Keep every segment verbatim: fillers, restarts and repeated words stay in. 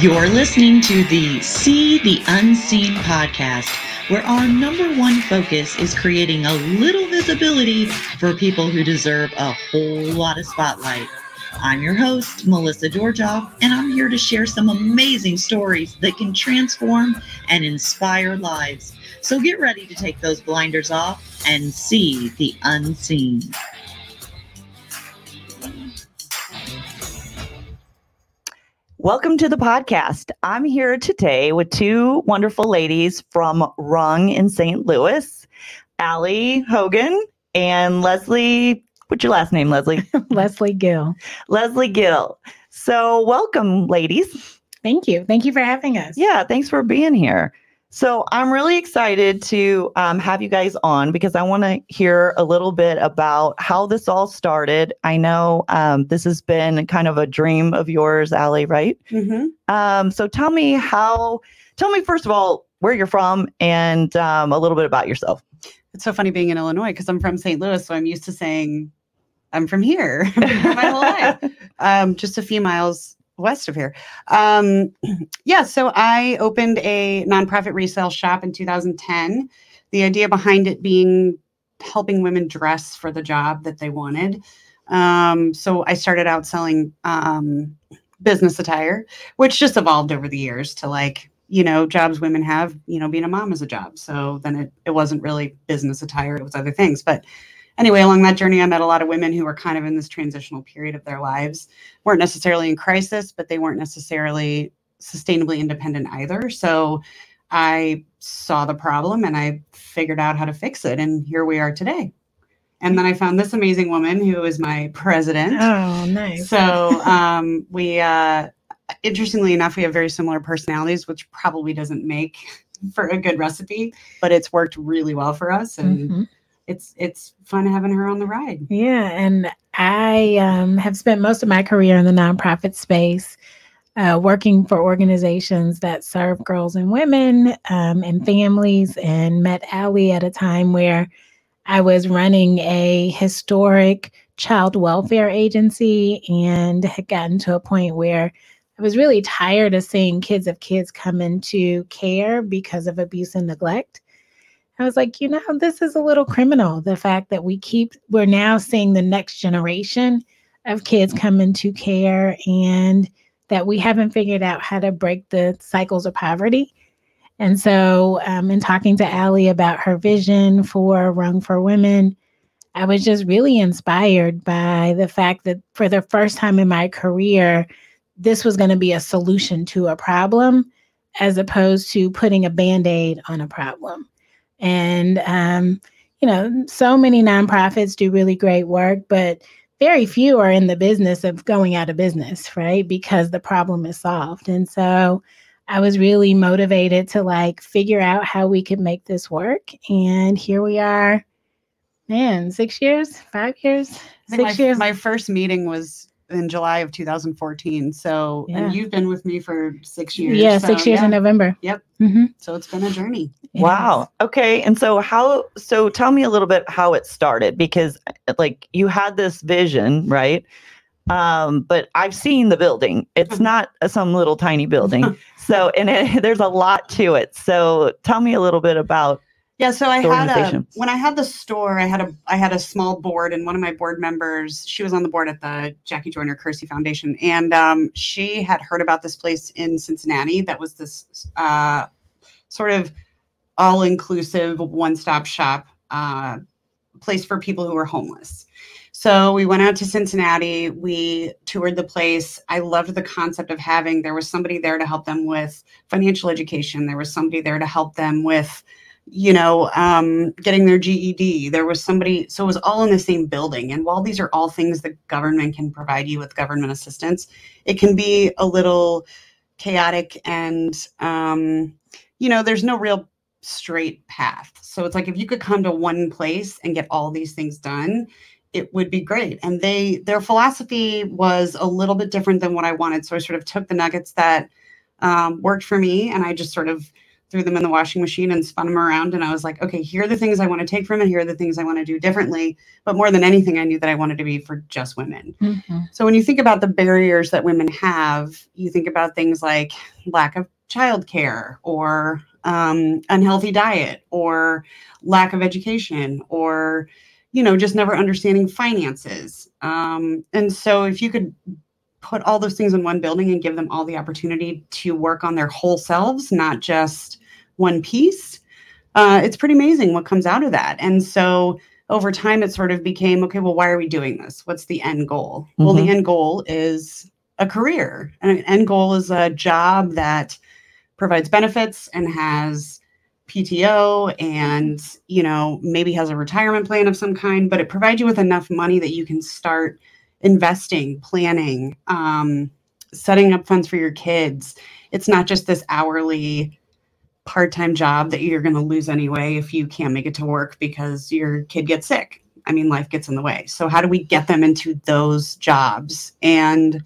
You're listening to the See the Unseen Podcast, where our number one focus is creating a little visibility for people who deserve a whole lot of spotlight. I'm your host, Melissa Dorjoff, and I'm here to share some amazing stories that can transform and inspire lives. So get ready to take those blinders off and see the unseen. Welcome to the podcast. I'm here today with two wonderful ladies from Rung in Saint Louis, Ali Hogan and Leslie. What's your last name, Leslie? Leslie Gill. Leslie Gill. So welcome, ladies. Thank you. Thank you for having us. Yeah, thanks for being here. So I'm really excited to um, have you guys on because I want to hear a little bit about how this all started. I know um, this has been kind of a dream of yours, Ali, right? Mm-hmm. Um, so tell me how, tell me first of all, where you're from and um, a little bit about yourself. It's so funny being in Illinois because I'm from Saint Louis, so I'm used to saying I'm from here my whole life, um, just a few miles west of here. Um, yeah, so I opened a nonprofit resale shop in two thousand ten. The idea behind it being helping women dress for the job that they wanted. Um, so I started out selling um, business attire, which just evolved over the years to like, you know, jobs women have, you know, being a mom is a job. So then it, it wasn't really business attire, it was other things. But anyway, along that journey, I met a lot of women who were kind of in this transitional period of their lives, weren't necessarily in crisis, but they weren't necessarily sustainably independent either. So I saw the problem and I figured out how to fix it. And here we are today. And then I found this amazing woman who is my president. Oh, nice. So um, we, uh, interestingly enough, we have very similar personalities, which probably doesn't make for a good recipe, but it's worked really well for us. And mm-hmm. It's it's fun having her on the ride. Yeah, and I um, have spent most of my career in the nonprofit space, uh, working for organizations that serve girls and women um, and families, and met Ali at a time where I was running a historic child welfare agency and had gotten to a point where I was really tired of seeing kids of kids come into care because of abuse and neglect. I was like, you know, this is a little criminal. The fact that we keep, we're now seeing the next generation of kids come into care and that we haven't figured out how to break the cycles of poverty. And so um, in talking to Ali about her vision for Rung for Women, I was just really inspired by the fact that for the first time in my career, this was going to be a solution to a problem as opposed to putting a Band-Aid on a problem. And, um, you know, so many nonprofits do really great work, but very few are in the business of going out of business, right? Because the problem is solved. And so I was really motivated to like figure out how we could make this work. And here we are, man, six years, five years, six my, years. My first meeting was in July of two thousand fourteen. So yeah. And you've been with me for six years. Yeah, so, six years yeah. in November. Yep. Mm-hmm. So it's been a journey. It wow. Is. Okay. And so how, so tell me a little bit how it started, because like you had this vision, right? Um, but I've seen the building. It's not a, some little tiny building. So, and it, there's a lot to it. So tell me a little bit about Yeah, so I had a when I had the store, I had a I had a small board, and one of my board members, she was on the board at the Jackie Joyner-Kersee Foundation, and um, she had heard about this place in Cincinnati that was this uh, sort of all-inclusive one-stop shop uh, place for people who were homeless. So we went out to Cincinnati, we toured the place. I loved the concept of having there was somebody there to help them with financial education. There was somebody there to help them with you know, um, getting their G E D. There was somebody, so it was all in the same building. And while these are all things the government can provide you with government assistance, it can be a little chaotic and, um, you know, there's no real straight path. So it's like, if you could come to one place and get all these things done, it would be great. And they, their philosophy was a little bit different than what I wanted. So I sort of took the nuggets that um, worked for me and I just sort of threw them in the washing machine and spun them around. And I was like, okay, here are the things I want to take from it. Here are the things I want to do differently. But more than anything, I knew that I wanted to be for just women. Mm-hmm. So when you think about the barriers that women have, you think about things like lack of childcare or um, unhealthy diet or lack of education or, you know, just never understanding finances. Um, and so if you could put all those things in one building and give them all the opportunity to work on their whole selves, not just one piece, uh, it's pretty amazing what comes out of that. And so over time, it sort of became, okay, well, why are we doing this? What's the end goal? Mm-hmm. Well, the end goal is a career. And an end goal is a job that provides benefits and has P T O and, you know, maybe has a retirement plan of some kind, but it provides you with enough money that you can start investing, planning, um, setting up funds for your kids. It's not just this hourly part-time job that you're going to lose anyway if you can't make it to work because your kid gets sick. I mean, life gets in the way. So how do we get them into those jobs? And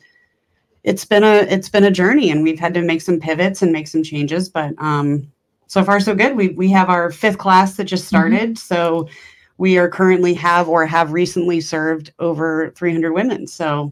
it's been a, it's been a journey, and we've had to make some pivots and make some changes, but, um, so far, so good. We we have our fifth class that just started. Mm-hmm. So we are currently have or have recently served over three hundred women. So,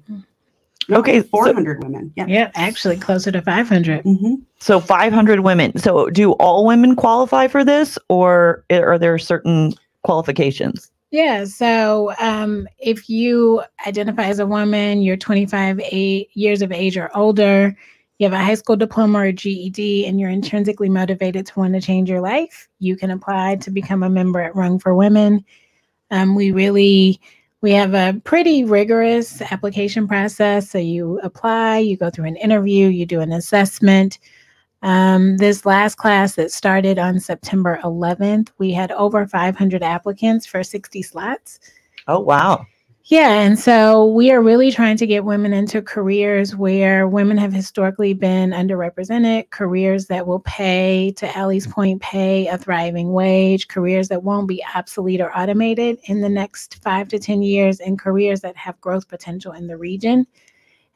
okay, four hundred so, women. Yeah. yeah, actually closer to five hundred. Mm-hmm. So five hundred women. So do all women qualify for this, or are there certain qualifications? Yeah. So um, if you identify as a woman, you're twenty-five eight years of age or older, you have a high school diploma or G E D, and you're intrinsically motivated to want to change your life, you can apply to become a member at Rung for Women. Um, we really, we have a pretty rigorous application process. So you apply, you go through an interview, you do an assessment. Um, this last class that started on September eleventh, we had over five hundred applicants for sixty slots. Oh, wow. Yeah, and so we are really trying to get women into careers where women have historically been underrepresented, careers that will pay, to Allie's point, pay a thriving wage, careers that won't be obsolete or automated in the next five to ten years, and careers that have growth potential in the region.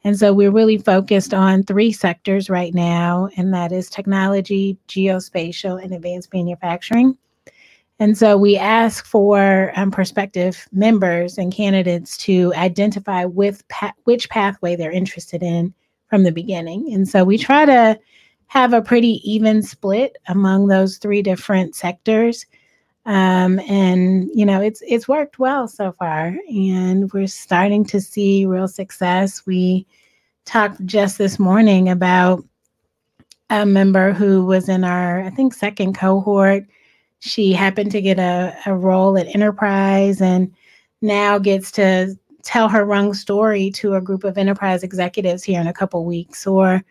And so we're really focused on three sectors right now, and that is technology, geospatial, and advanced manufacturing. And so we ask for um, prospective members and candidates to identify with pa- which pathway they're interested in from the beginning. And so we try to have a pretty even split among those three different sectors. Um, and, you know, it's it's worked well so far, and we're starting to see real success. We talked just this morning about a member who was in our, I think, second cohort. She happened to get a, a role at Enterprise and now gets to tell her Rung story to a group of Enterprise executives here in a couple weeks. Or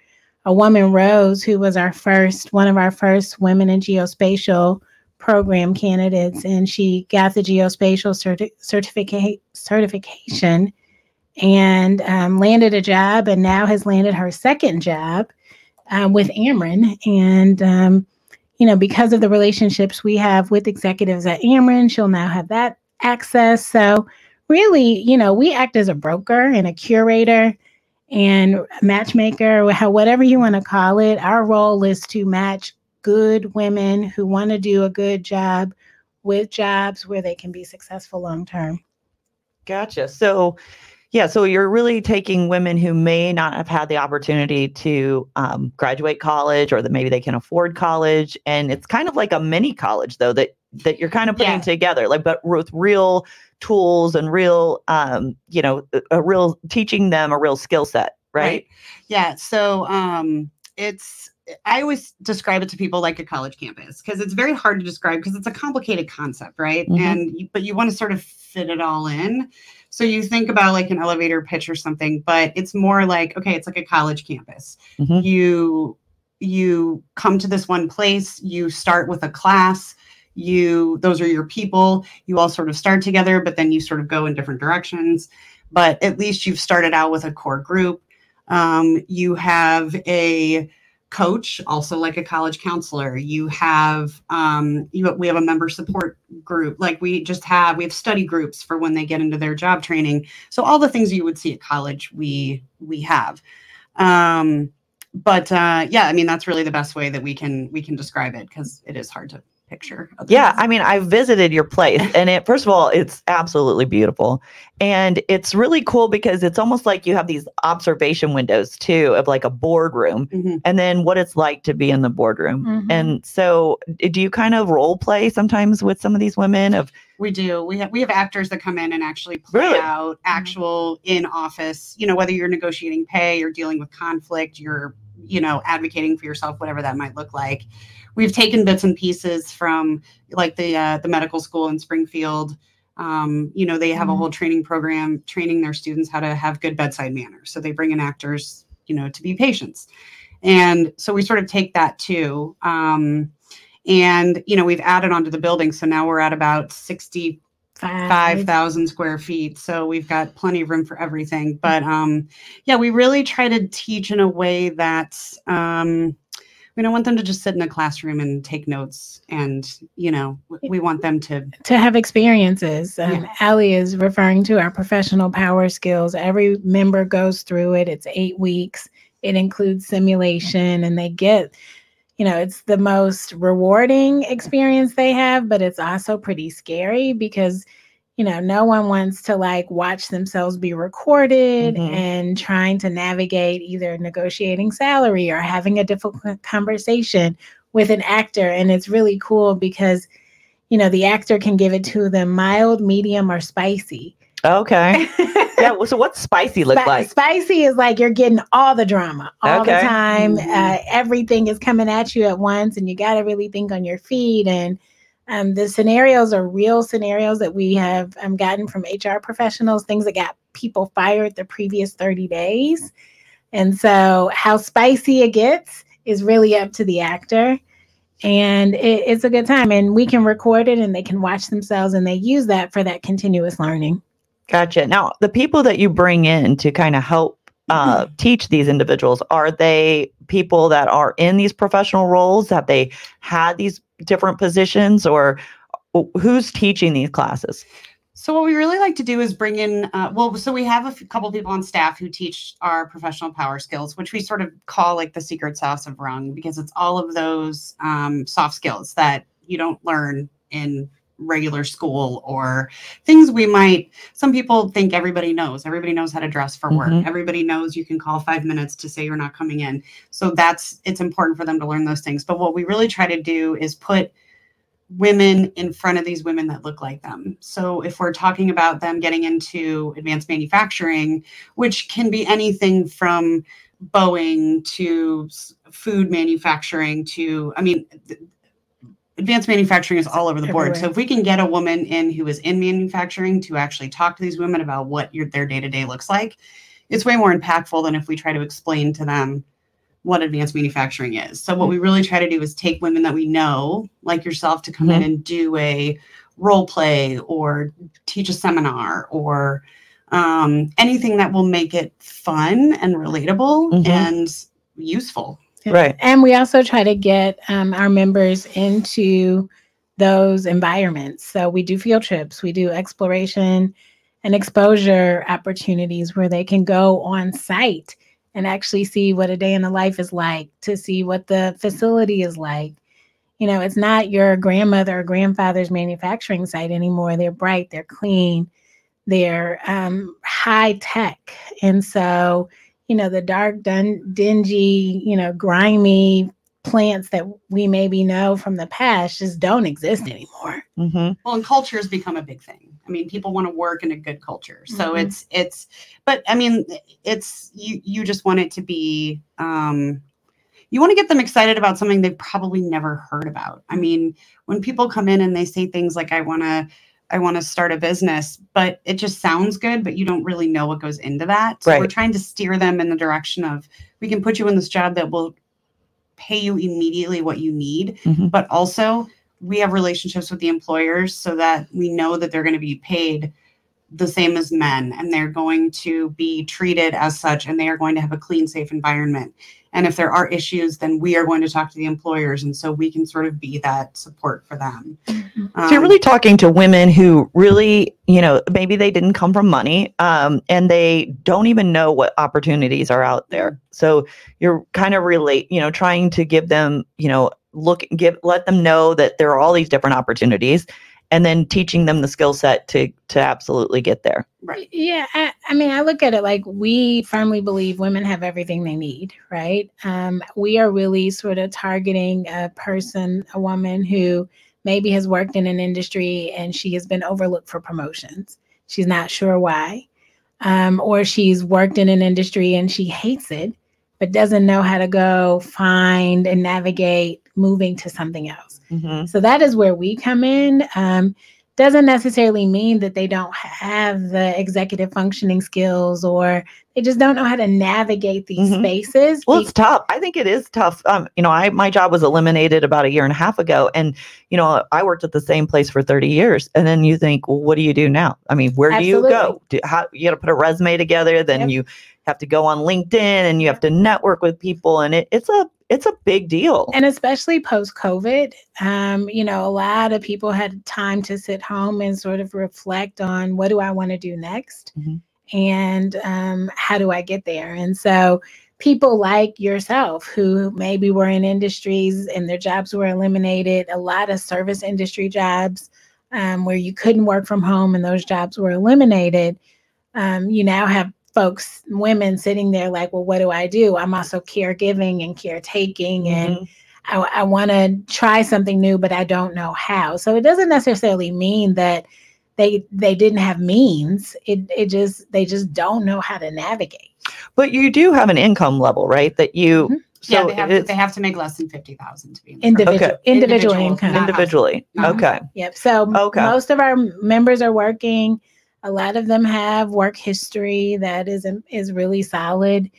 a woman, Rose, who was our first, one of our first women in geospatial program candidates, and she got the geospatial certi- certifica- certification and um, landed a job, and now has landed her second job um, with Ameren. And um, you know, because of the relationships we have with executives at Ameren, she'll now have that access. So really, you know, we act as a broker and a curator and matchmaker, whatever you want to call it. Our role is to match good women who want to do a good job with jobs where they can be successful long term. Gotcha. So, yeah, so you're really taking women who may not have had the opportunity to um, graduate college, or that maybe they can afford college. And it's kind of like a mini college, though, that that you're kind of putting yeah. together, like, but with real tools and real, um, you know, a, a real teaching them a real skill set. Right? right. Yeah. So um, it's I always describe it to people like a college campus, because it's very hard to describe because it's a complicated concept. Right. Mm-hmm. And but you want to sort of fit it all in. So you think about like an elevator pitch or something, but it's more like, okay, it's like a college campus. Mm-hmm. You, you come to this one place, you start with a class, you, those are your people, you all sort of start together, but then you sort of go in different directions, but at least you've started out with a core group. Um, you have a coach, also like a college counselor. You have, um, you, we have a member support group. Like we just have, we have study groups for when they get into their job training. So all the things you would see at college, we, we have. Um, But uh, yeah, I mean, that's really the best way that we can we can describe it, because it is hard to picture. Otherwise. Yeah, I mean, I visited your place, and it first of all, it's absolutely beautiful, and it's really cool because it's almost like you have these observation windows too of like a boardroom, mm-hmm. and then what it's like to be in the boardroom. Mm-hmm. And so, do you kind of role play sometimes with some of these women? Of we do. We have we have actors that come in and actually play really? out actual in office. You know, whether you're negotiating pay, you're dealing with conflict, you're you know, advocating for yourself, whatever that might look like. We've taken bits and pieces from like the, uh, the medical school in Springfield. Um, you know, they have mm-hmm. a whole training program training their students how to have good bedside manners. So they bring in actors, you know, to be patients. And so we sort of take that too. Um, and, you know, we've added onto the building. So now we're at about sixty-five thousand square feet. So we've got plenty of room for everything. But um, yeah, we really try to teach in a way that um, we don't want them to just sit in a classroom and take notes. And, you know, we want them to. To have experiences. Um, yeah. Ali is referring to our professional power skills. Every member goes through it. It's eight weeks. It includes simulation, and they get, you know, it's the most rewarding experience they have, but it's also pretty scary because, you know, no one wants to like watch themselves be recorded mm-hmm. and trying to navigate either negotiating salary or having a difficult conversation with an actor. And it's really cool because, you know, the actor can give it to them mild, medium, or spicy. Okay. Yeah. So what's spicy look Sp- like? Spicy is like you're getting all the drama all okay. the time. Mm-hmm. Uh, everything is coming at you at once, and you got to really think on your feet. And um, the scenarios are real scenarios that we have um, gotten from H R professionals, things that got people fired the previous thirty days. And so how spicy it gets is really up to the actor. And it, it's a good time. And we can record it, and they can watch themselves, and they use that for that continuous learning. Gotcha. Now, the people that you bring in to kind of help uh, mm-hmm. teach these individuals, are they people that are in these professional roles? Have they had these different positions, or who's teaching these classes? So what we really like to do is bring in, uh, well, so we have a f- couple people on staff who teach our professional power skills, which we sort of call like the secret sauce of Rung, because it's all of those um, soft skills that you don't learn in regular school, or things we might, some people think everybody knows, everybody knows how to dress for work. Mm-hmm. Everybody knows you can call five minutes to say you're not coming in. So that's, it's important for them to learn those things. But what we really try to do is put women in front of these women that look like them. So if we're talking about them getting into advanced manufacturing, which can be anything from Boeing to food manufacturing to, I mean, th- advanced manufacturing is all over the board. Everywhere. So if we can get a woman in who is in manufacturing to actually talk to these women about what your, their day-to-day looks like, it's way more impactful than if we try to explain to them what advanced manufacturing is. So what we really try to do is take women that we know, like yourself, to come mm-hmm. in and do a role play or teach a seminar or um, anything that will make it fun and relatable mm-hmm. and useful. Right. And we also try to get um, our members into those environments. So we do field trips, we do exploration and exposure opportunities where they can go on site and actually see what a day in the life is like, to see what the facility is like. You know, it's not your grandmother or grandfather's manufacturing site anymore. They're bright, they're clean, they're um, high tech. And so you know, the dark, dun- dingy, you know, grimy plants that we maybe know from the past just don't exist anymore. Mm-hmm. Well, and culture has become a big thing. I mean, people want to work in a good culture. So mm-hmm. it's, it's, but I mean, it's, you, you just want it to be, um, you want to get them excited about something they've probably never heard about. I mean, when people come in and they say things like, I want to, I want to start a business, but it just sounds good, but you don't really know what goes into that. So right. we're trying to steer them in the direction of, we can put you in this job that will pay you immediately what you need, mm-hmm. but also we have relationships with the employers so that we know that they're going to be paid the same as men, and they're going to be treated as such, and they are going to have a clean, safe environment. And if there are issues, then we are going to talk to the employers. And so we can sort of be that support for them. Um, so you're really talking to women who really, you know, maybe they didn't come from money um, and they don't even know what opportunities are out there. So you're kind of relate, you know, trying to give them, you know, look, give, let them know that there are all these different opportunities, and then teaching them the skill set to, to absolutely get there. Right. Yeah. I, I mean, I look at it like we firmly believe women have everything they need, right? Um, we are really sort of targeting a person, a woman who maybe has worked in an industry and she has been overlooked for promotions. She's not sure why, um, or she's worked in an industry and she hates it, but doesn't know how to go find and navigate moving to something else. Mm-hmm. So that is where we come in. Um, doesn't necessarily mean that they don't have the executive functioning skills, or they just don't know how to navigate these mm-hmm. spaces. Well, it's tough. I think it is tough. Um, you know, I, my job was eliminated about a year and a half ago. And, you know, I worked at the same place for thirty years. And then you think, well, what do you do now? I mean, where Absolutely. do you go? Do, how, you got to put a resume together. Then yep. you have to go on LinkedIn and you have to network with people. And it, it's a it's a big deal. And especially post-COVID, um, you know, a lot of people had time to sit home and sort of reflect on, what do I want to do next? Mm-hmm. And um, how do I get there? And so people like yourself who maybe were in industries and their jobs were eliminated, a lot of service industry jobs um, where you couldn't work from home and those jobs were eliminated, um, you now have folks, women sitting there like, well, what do I do? I'm also caregiving and caretaking, and mm-hmm. I, I want to try something new, but I don't know how. So it doesn't necessarily mean that they they didn't have means. It it just they just don't know how to navigate. But you do have an income level, right? That you mm-hmm. so yeah, they have, to, they have to make less than fifty thousand to be in the individual, okay. individual individual income individually. House, okay. House. Yep. So okay. most of our members are working. A lot of them have work history that is is really solid,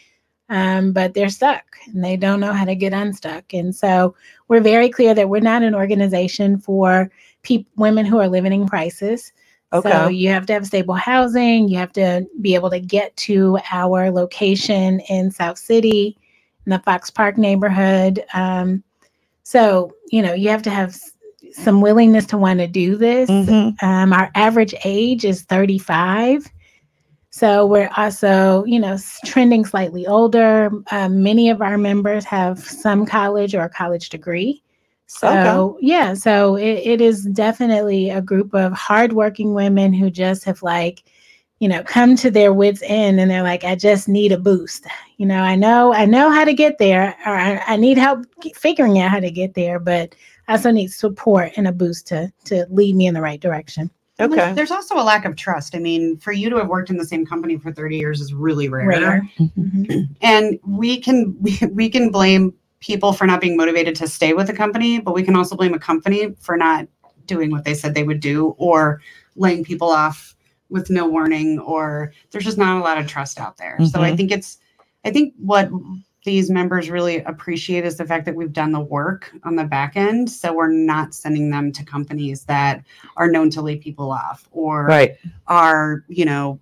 um, but they're stuck and they don't know how to get unstuck. And so we're very clear that we're not an organization for pe- women who are living in crisis. Okay. So you have to have stable housing. You have to be able to get to our location in South City, in the Fox Park neighborhood. Um, so, you know, you have to have some willingness to want to do this. Mm-hmm. Um, our average age is thirty-five. So we're also, you know, trending slightly older. Um, many of our members have some college or a college degree. So okay. yeah, so it, it is definitely a group of hardworking women who just have like, you know, come to their wits end and they're like, I just need a boost. You know, I know, I know how to get there, or I, I need help figuring out how to get there, but I also need support and a boost to, to lead me in the right direction. Okay. There's also a lack of trust. I mean, for you to have worked in the same company for thirty years is really rare. rare. Mm-hmm. And we can, we, we can blame people for not being motivated to stay with the company, but we can also blame a company for not doing what they said they would do, or laying people off with no warning, or there's just not a lot of trust out there. Mm-hmm. So I think it's, I think what these members really appreciate is the fact that we've done the work on the back end. So we're not sending them to companies that are known to lay people off, or right. are, you know,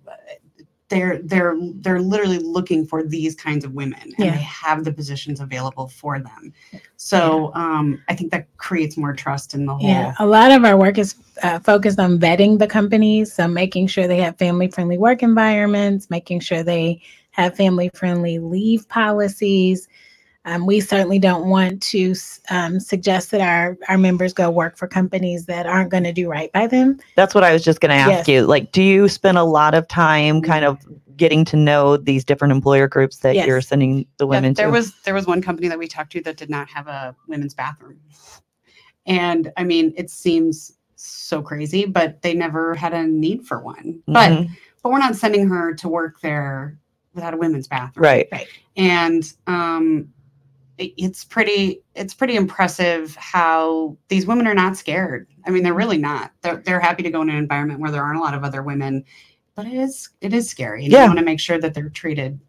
they're, they're, they're literally looking for these kinds of women, and yeah. they have the positions available for them. So yeah. um, I think that creates more trust in the whole. Yeah. A lot of our work is uh, focused on vetting the companies. So making sure they have family friendly work environments, making sure they have family-friendly leave policies. Um, we certainly don't want to um, suggest that our, our members go work for companies that aren't going to do right by them. That's what I was just going to ask yes. you. Like, do you spend a lot of time kind of getting to know these different employer groups that yes. you're sending the women yeah, there to? Was, there was one company that we talked to that did not have a women's bathroom. And, I mean, it seems so crazy, but they never had a need for one. Mm-hmm. But, but we're not sending her to work there without a women's bathroom. Right. right. And um, it, it's pretty, it's pretty impressive how these women are not scared. I mean, they're really not. They're, they're happy to go in an environment where there aren't a lot of other women, but it is, it is scary. And yeah. you want to make sure that they're treated.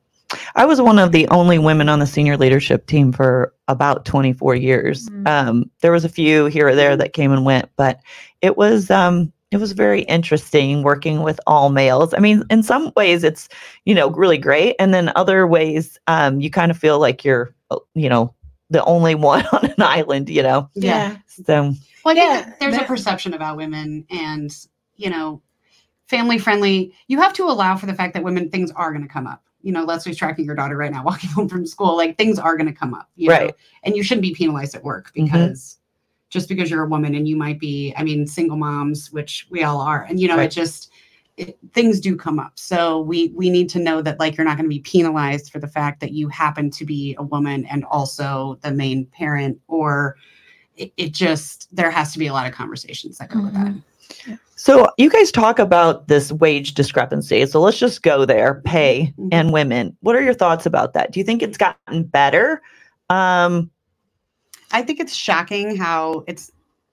I was one of the only women on the senior leadership team for about twenty-four years. Mm-hmm. Um, there was a few here or there that came and went, but it was, um, it was very interesting working with all males. I mean, in some ways it's, you know, really great. And then other ways, um, you kind of feel like you're, you know, the only one on an island, you know? Yeah. So, well, I yeah, think there's that, a perception about women and, you know, family friendly. You have to allow for the fact that women, things are going to come up. You know, Leslie's tracking your daughter right now, walking home from school, like things are going to come up, you right. know, and you shouldn't be penalized at work because mm-hmm. just because you're a woman and you might be, I mean, single moms, which we all are. And, you know, right. it just, it, things do come up. So we, we need to know that, like, you're not going to be penalized for the fact that you happen to be a woman and also the main parent, or it, it just, there has to be a lot of conversations that go mm-hmm. with that. Yeah. So you guys talk about this wage discrepancy. So let's just go there, pay mm-hmm. and women. What are your thoughts about that? Do you think it's gotten better? Um, I think it's shocking how it's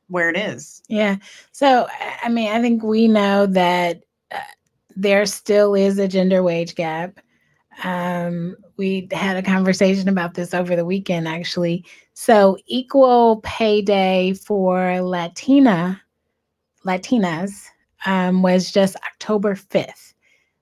where it is. Yeah. So, I mean, I think we know that uh, there still is a gender wage gap. Um, we had a conversation about this over the weekend, actually. So equal pay day for Latina Latinas um, was just October fifth.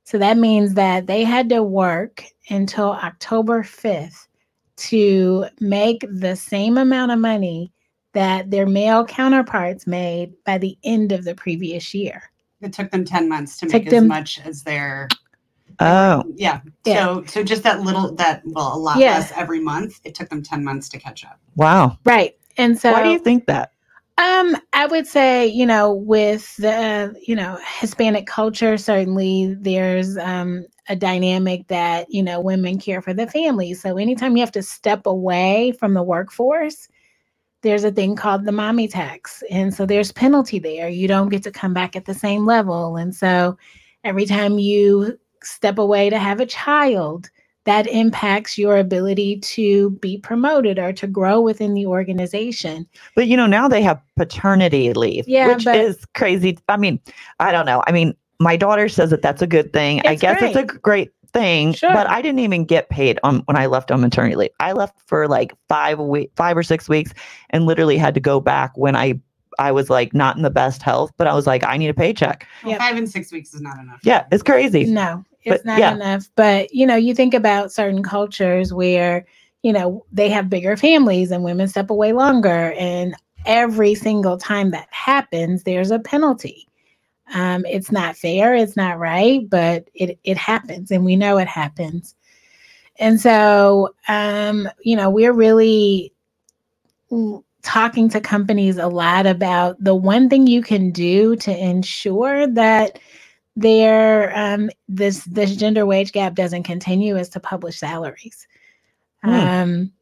So that means that they had to work until October fifth to make the same amount of money that their male counterparts made by the end of the previous year. It took them ten months to make as much as their... Oh. Yeah. yeah. So so just that little, that, well, a lot yeah. less every month. It took them ten months to catch up. Wow. Right. And so... Why do you think that? Um, I would say, you know, with the, you know, Hispanic culture, certainly there's um, a dynamic that, you know, women care for the family. So anytime you have to step away from the workforce, there's a thing called the mommy tax. And so there's penalty there. You don't get to come back at the same level. And so every time you step away to have a child, that impacts your ability to be promoted or to grow within the organization. But, you know, now they have paternity leave, yeah, which but, is crazy. I mean, I don't know. I mean, my daughter says that that's a good thing. I guess great. It's a great thing, sure. But I didn't even get paid on when I left on maternity leave. I left for like five week, five or six weeks and literally had to go back when I I was like not in the best health, but I was like, I need a paycheck. Well, yep. Five and six weeks is not enough. Yeah, it's crazy. No. It's but, not yeah. enough, but, you know, you think about certain cultures where, you know, they have bigger families and women step away longer. And every single time that happens, there's a penalty. Um, it's not fair. It's not right, but it, it happens, and we know it happens. And so, um, you know, we're really talking to companies a lot about the one thing you can do to ensure that There, um, this this gender wage gap doesn't continue is to publish salaries. Mm. Um,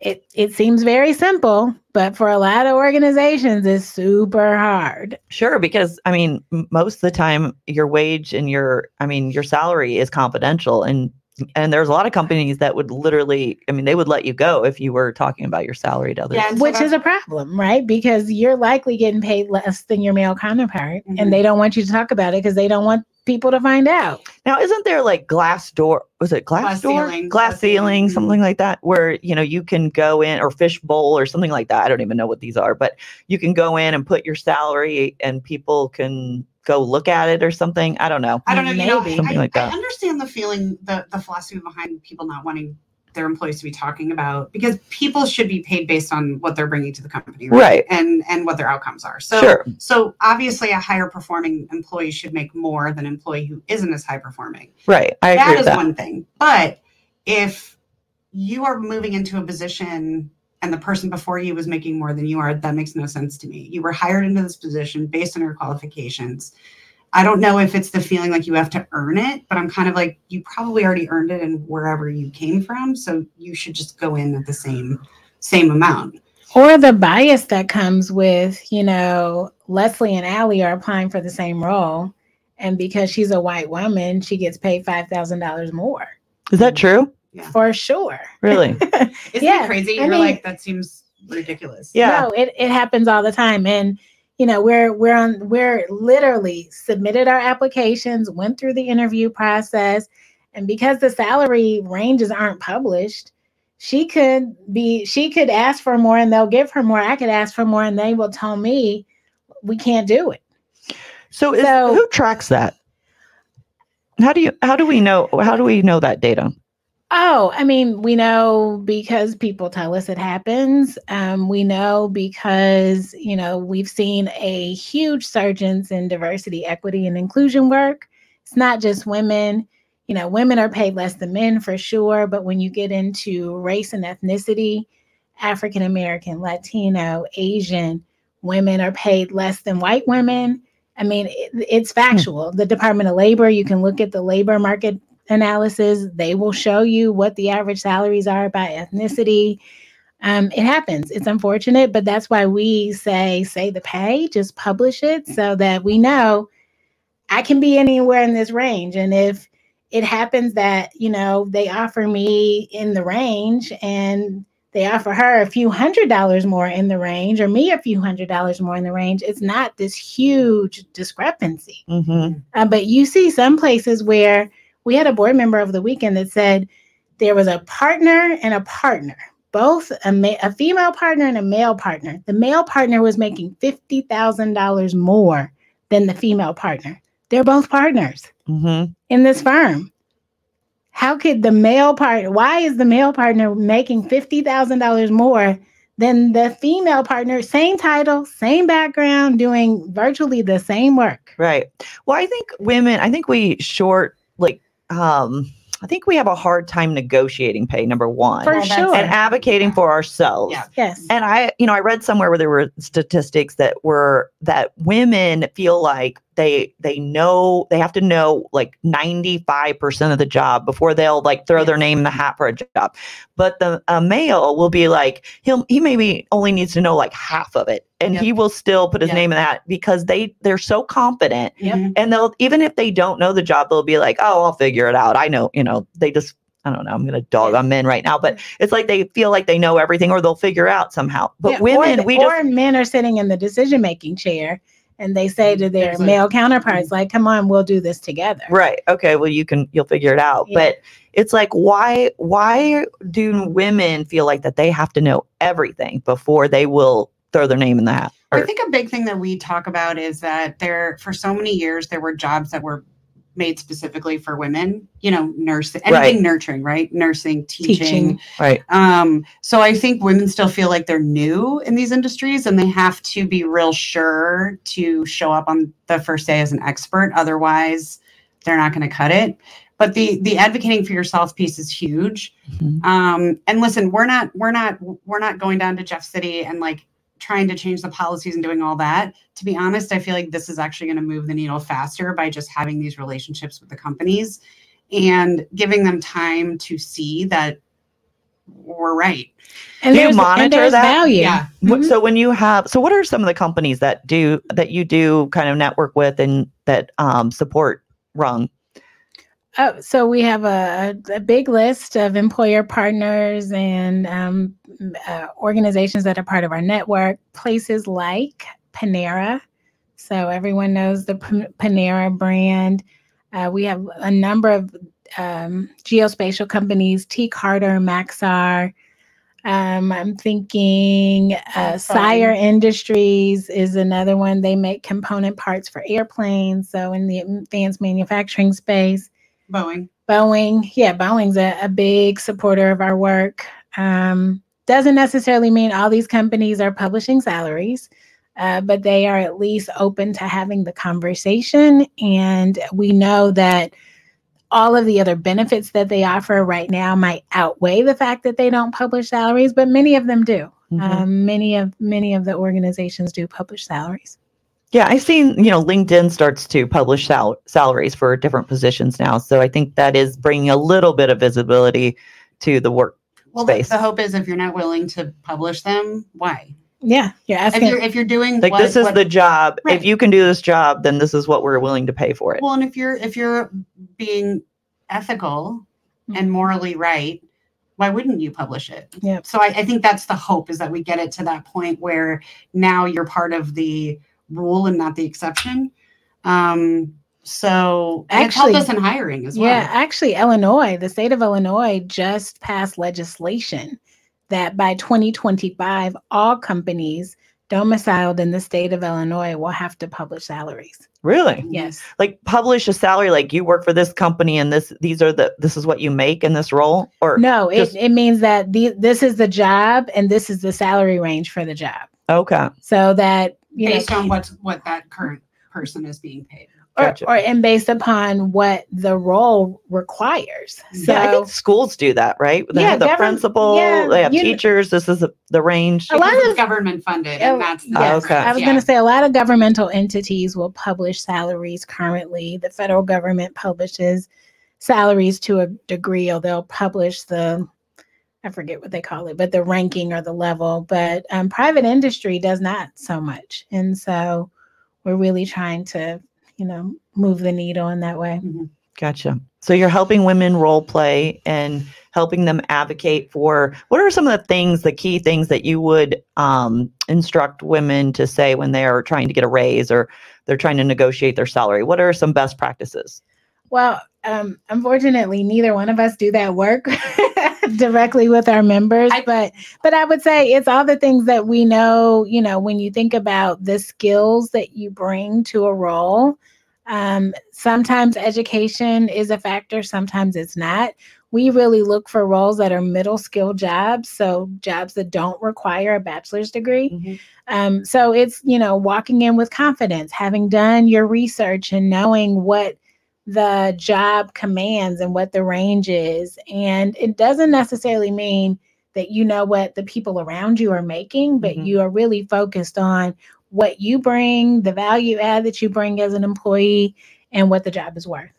it it seems very simple, but for a lot of organizations, it's super hard. Sure, because I mean, most of the time, your wage and your I mean, your salary is confidential, and and there's a lot of companies that would literally, I mean, they would let you go if you were talking about your salary to others, yeah, which so is a problem, right? Because you're likely getting paid less than your male counterpart, mm-hmm. and they don't want you to talk about it because they don't want people to find out. Now, isn't there like glass door? Was it glass, glass door? Ceiling, glass, glass ceiling, ceiling, something like that, where, you know, you can go in, or fish bowl or something like that. I don't even know what these are, but you can go in and put your salary and people can go look at it or something. I don't know. I don't know. Maybe. You know, something I, like that. I understand the feeling, the, the philosophy behind people not wanting their employees to be talking about, because people should be paid based on what they're bringing to the company. Right. right. And, and what their outcomes are. So, sure. so obviously a higher performing employee should make more than an employee who isn't as high performing. Right. I that agree with is that. One thing, but if you are moving into a position and the person before you was making more than you are, that makes no sense to me. You were hired into this position based on your qualifications. I don't know if it's the feeling like you have to earn it, but I'm kind of like, you probably already earned it in wherever you came from. So you should just go in at the same, same amount. Or the bias that comes with, you know, Leslie and Allie are applying for the same role. And because she's a white woman, she gets paid five thousand dollars more. Is that true? Yeah. For sure. Really? Isn't yeah. it crazy? You're I mean, like, that seems ridiculous. Yeah. No, it, it happens all the time. And, you know, we're, we're on, we're literally submitted our applications, went through the interview process. And because the salary ranges aren't published, she could be, she could ask for more and they'll give her more. I could ask for more and they will tell me we can't do it. So, is, so who tracks that? How do you? How do we know? How do we know that data? Oh, I mean, we know because people tell us it happens. Um, we know because, you know, we've seen a huge surge in diversity, equity, and inclusion work. It's not just women. You know, women are paid less than men for sure. But when you get into race and ethnicity, African American, Latino, Asian, women are paid less than white women. I mean, it, it's factual. Mm. The Department of Labor, you can look at the labor market analysis. They will show you what the average salaries are by ethnicity. Um, it happens. It's unfortunate, but that's why we say, say the pay, just publish it so that we know I can be anywhere in this range. And if it happens that, you know, they offer me in the range and they offer her a few hundred dollars more in the range or me a few hundred dollars more in the range, it's not this huge discrepancy. Mm-hmm. Uh, but you see some places where we had a board member over the weekend that said there was a partner and a partner, both a, ma- a female partner and a male partner. The male partner was making fifty thousand dollars more than the female partner. They're both partners mm-hmm. in this firm. How could the male partner, why is the male partner making fifty thousand dollars more than the female partner, same title, same background, doing virtually the same work? Right. Well, I think women, I think we short, like, Um, I think we have a hard time negotiating pay, number one, for sure, and advocating for ourselves. Yeah. Yes. And I, you know, I read somewhere where there were statistics that were that women feel like they they know they have to know like ninety-five percent of the job before they'll like throw yes. their name in the hat for a job. But the a male will be like, he'll he maybe only needs to know like half of it. And yep. he will still put his yep. name in that because they, they're so confident yep. and they'll, even if they don't know the job, they'll be like, oh, I'll figure it out. I know, you know, they just, I don't know. I'm going to dog on men right now, but it's like, they feel like they know everything or they'll figure out somehow. But yeah, women, or, we or just, men are sitting in the decision-making chair and they say to their exactly. male counterparts, like, come on, we'll do this together. Right. Okay. Well, you can, you'll figure it out. Yeah. But it's like, why, why do women feel like that they have to know everything before they will throw their name in the hat? Or- I think a big thing that we talk about is that there, for so many years, there were jobs that were made specifically for women, you know, nursing, anything right. nurturing, right? Nursing, teaching. teaching. Right. Um, so I think women still feel like they're new in these industries and they have to be real sure to show up on the first day as an expert. Otherwise, they're not going to cut it. But the the advocating for yourself piece is huge. Mm-hmm. Um, and listen, we're not, we're not, we're not going down to Jeff City and like, trying to change the policies and doing all that. To be honest, I feel like this is actually going to move the needle faster by just having these relationships with the companies and giving them time to see that we're right. And do you monitor and that value? Yeah. Mm-hmm. So when you have, so what are some of the companies that do, that you do kind of network with and that um, support Rung? Oh, so we have a, a big list of employer partners and um, uh, organizations that are part of our network, places like Panera. So everyone knows the P- Panera brand. Uh, we have a number of um, geospatial companies, T. Carter, Maxar. Um, I'm thinking uh, Sire Industries is another one. They make component parts for airplanes. So in the advanced manufacturing space. Boeing. Boeing. Yeah, Boeing's a, a big supporter of our work. Um, doesn't necessarily mean all these companies are publishing salaries, uh, but they are at least open to having the conversation. And we know that all of the other benefits that they offer right now might outweigh the fact that they don't publish salaries, but many of them do. Mm-hmm. Um, many of many of the organizations do publish salaries. Yeah, I've seen, you know, LinkedIn starts to publish sal- salaries for different positions now. So I think that is bringing a little bit of visibility to the work well, space. Well, the hope is if you're not willing to publish them, why? Yeah, you're asking. If you're, if you're doing like what, this is what, the job. Right. If you can do this job, then this is what we're willing to pay for it. Well, and if you're if you're being ethical mm-hmm. and morally right, why wouldn't you publish it? Yeah. So I, I think that's the hope, is that we get it to that point where now you're part of the rule and not the exception. Um, so and actually, it's helped us in hiring as well. Yeah, actually, Illinois, the state of Illinois just passed legislation that by twenty twenty-five, all companies domiciled in the state of Illinois will have to publish salaries. Really? Yes. Like publish a salary, like you work for this company and this, these are the, this is what you make in this role, or? No, just... it, it means that the, this is the job and this is the salary range for the job. Okay. So that, you based know, on what's, what that current person is being paid. Or, gotcha. or and based upon what the role requires. So yeah, I think schools do that, right? They yeah, have the principal, yeah, they have you, teachers. This is a, the range. A lot of government funded, and that's the yes, okay. I was yeah. going to say a lot of governmental entities will publish salaries currently. The federal government publishes salaries to a degree, or they'll publish the, I forget what they call it, but the ranking or the level. But um, private industry does not so much, and so we're really trying to, you know, move the needle in that way. Mm-hmm. Gotcha. So you're helping women role play and helping them advocate for, what are some of the things, the key things that you would um, instruct women to say when they are trying to get a raise or they're trying to negotiate their salary? What are some best practices? Well, um, unfortunately, neither one of us do that work directly with our members. I, but but I would say it's all the things that we know, you know, when you think about the skills that you bring to a role. Um, sometimes education is a factor, sometimes it's not. We really look for roles that are middle skill jobs, so jobs that don't require a bachelor's degree. Mm-hmm. Um, so it's, you know, walking in with confidence, having done your research and knowing what the job commands and what the range is. And it doesn't necessarily mean that you know what the people around you are making, but mm-hmm. you are really focused on what you bring, the value add that you bring as an employee, and what the job is worth.